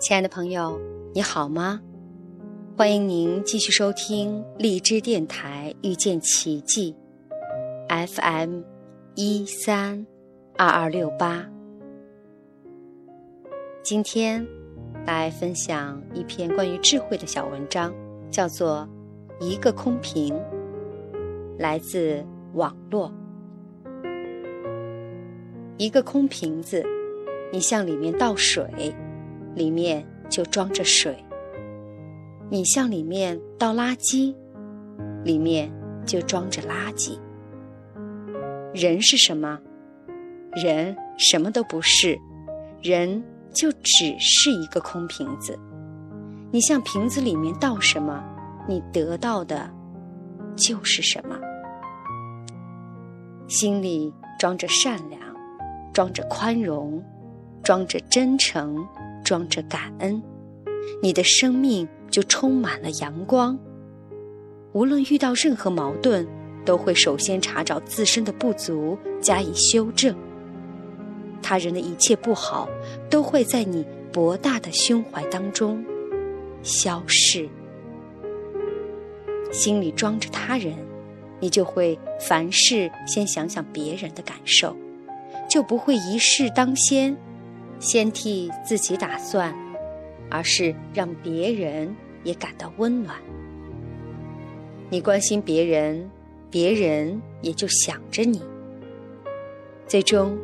亲爱的朋友，你好吗？欢迎您继续收听荔枝电台遇见奇迹 FM 132268。今天来分享一篇关于智慧的小文章，叫做《一个空瓶》，来自网络。一个空瓶子，你向里面倒水，里面就装着水；你向里面倒垃圾，里面就装着垃圾。人是什么？人什么都不是，人就只是一个空瓶子。你向瓶子里面倒什么，你得到的就是什么。心里装着善良，装着宽容，装着真诚，装着感恩，你的生命就充满了阳光。无论遇到任何矛盾，都会首先查找自身的不足，加以修正。他人的一切不好，都会在你博大的胸怀当中消逝。心里装着他人，你就会凡事先想想别人的感受，就不会一事当先，先替自己打算，而是让别人也感到温暖。你关心别人，别人也就想着你。最终，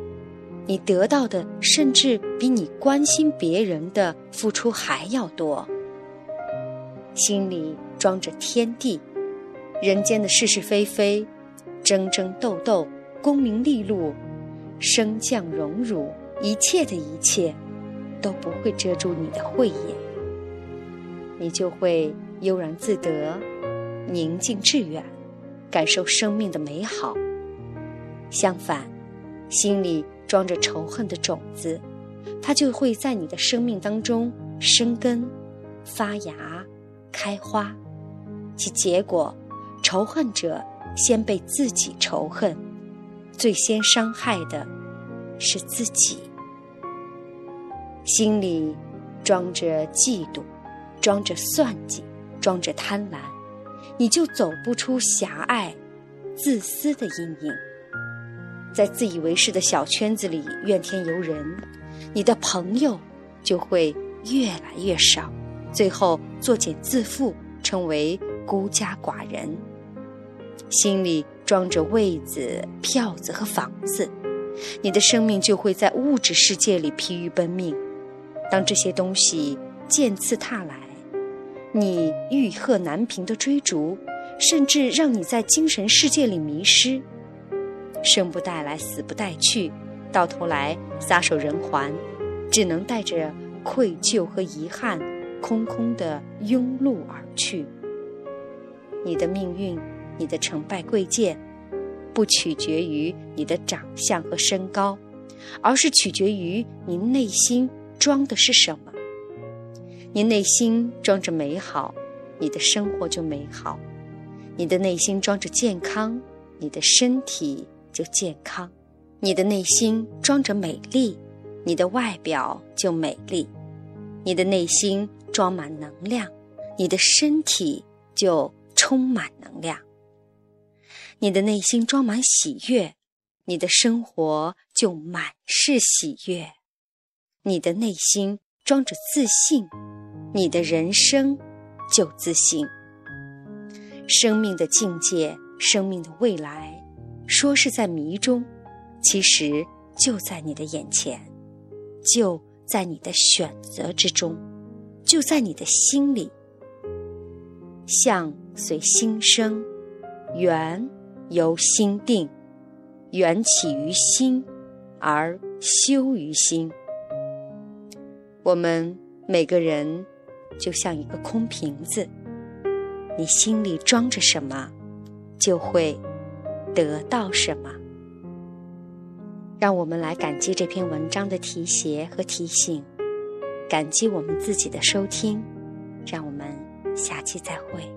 你得到的甚至比你关心别人的付出还要多。心里装着天地，人间的是是非非、争争斗斗、功名利禄、升降荣辱，一切的一切都不会遮住你的慧眼，你就会悠然自得，宁静致远，感受生命的美好。相反，心里装着仇恨的种子，它就会在你的生命当中生根发芽开花，其结果，仇恨者先被自己仇恨，最先伤害的是自己。心里装着嫉妒，装着算计，装着贪婪，你就走不出狭隘自私的阴影。在自以为是的小圈子里怨天尤人，你的朋友就会越来越少，最后作茧自缚，成为孤家寡人。心里装着位子、票子和房子，你的生命就会在物质世界里疲于奔命。当这些东西渐次踏来，你欲壑难平的追逐，甚至让你在精神世界里迷失。生不带来，死不带去，到头来撒手人寰，只能带着愧疚和遗憾，空空的庸碌而去。你的命运，你的成败贵贱，不取决于你的长相和身高，而是取决于你内心装的是什么。你内心装着美好，你的生活就美好；你的内心装着健康，你的身体就健康；你的内心装着美丽，你的外表就美丽；你的内心装满能量，你的身体就充满能量。你的内心装满喜悦，你的生活就满是喜悦；你的内心装着自信，你的人生就自信。生命的境界，生命的未来，说是在迷中，其实就在你的眼前，就在你的选择之中，就在你的心里。相随心生，缘由心定，缘起于心，而修于心。我们每个人就像一个空瓶子，你心里装着什么，就会得到什么。让我们来感激这篇文章的提携和提醒，感激我们自己的收听，让我们下期再会。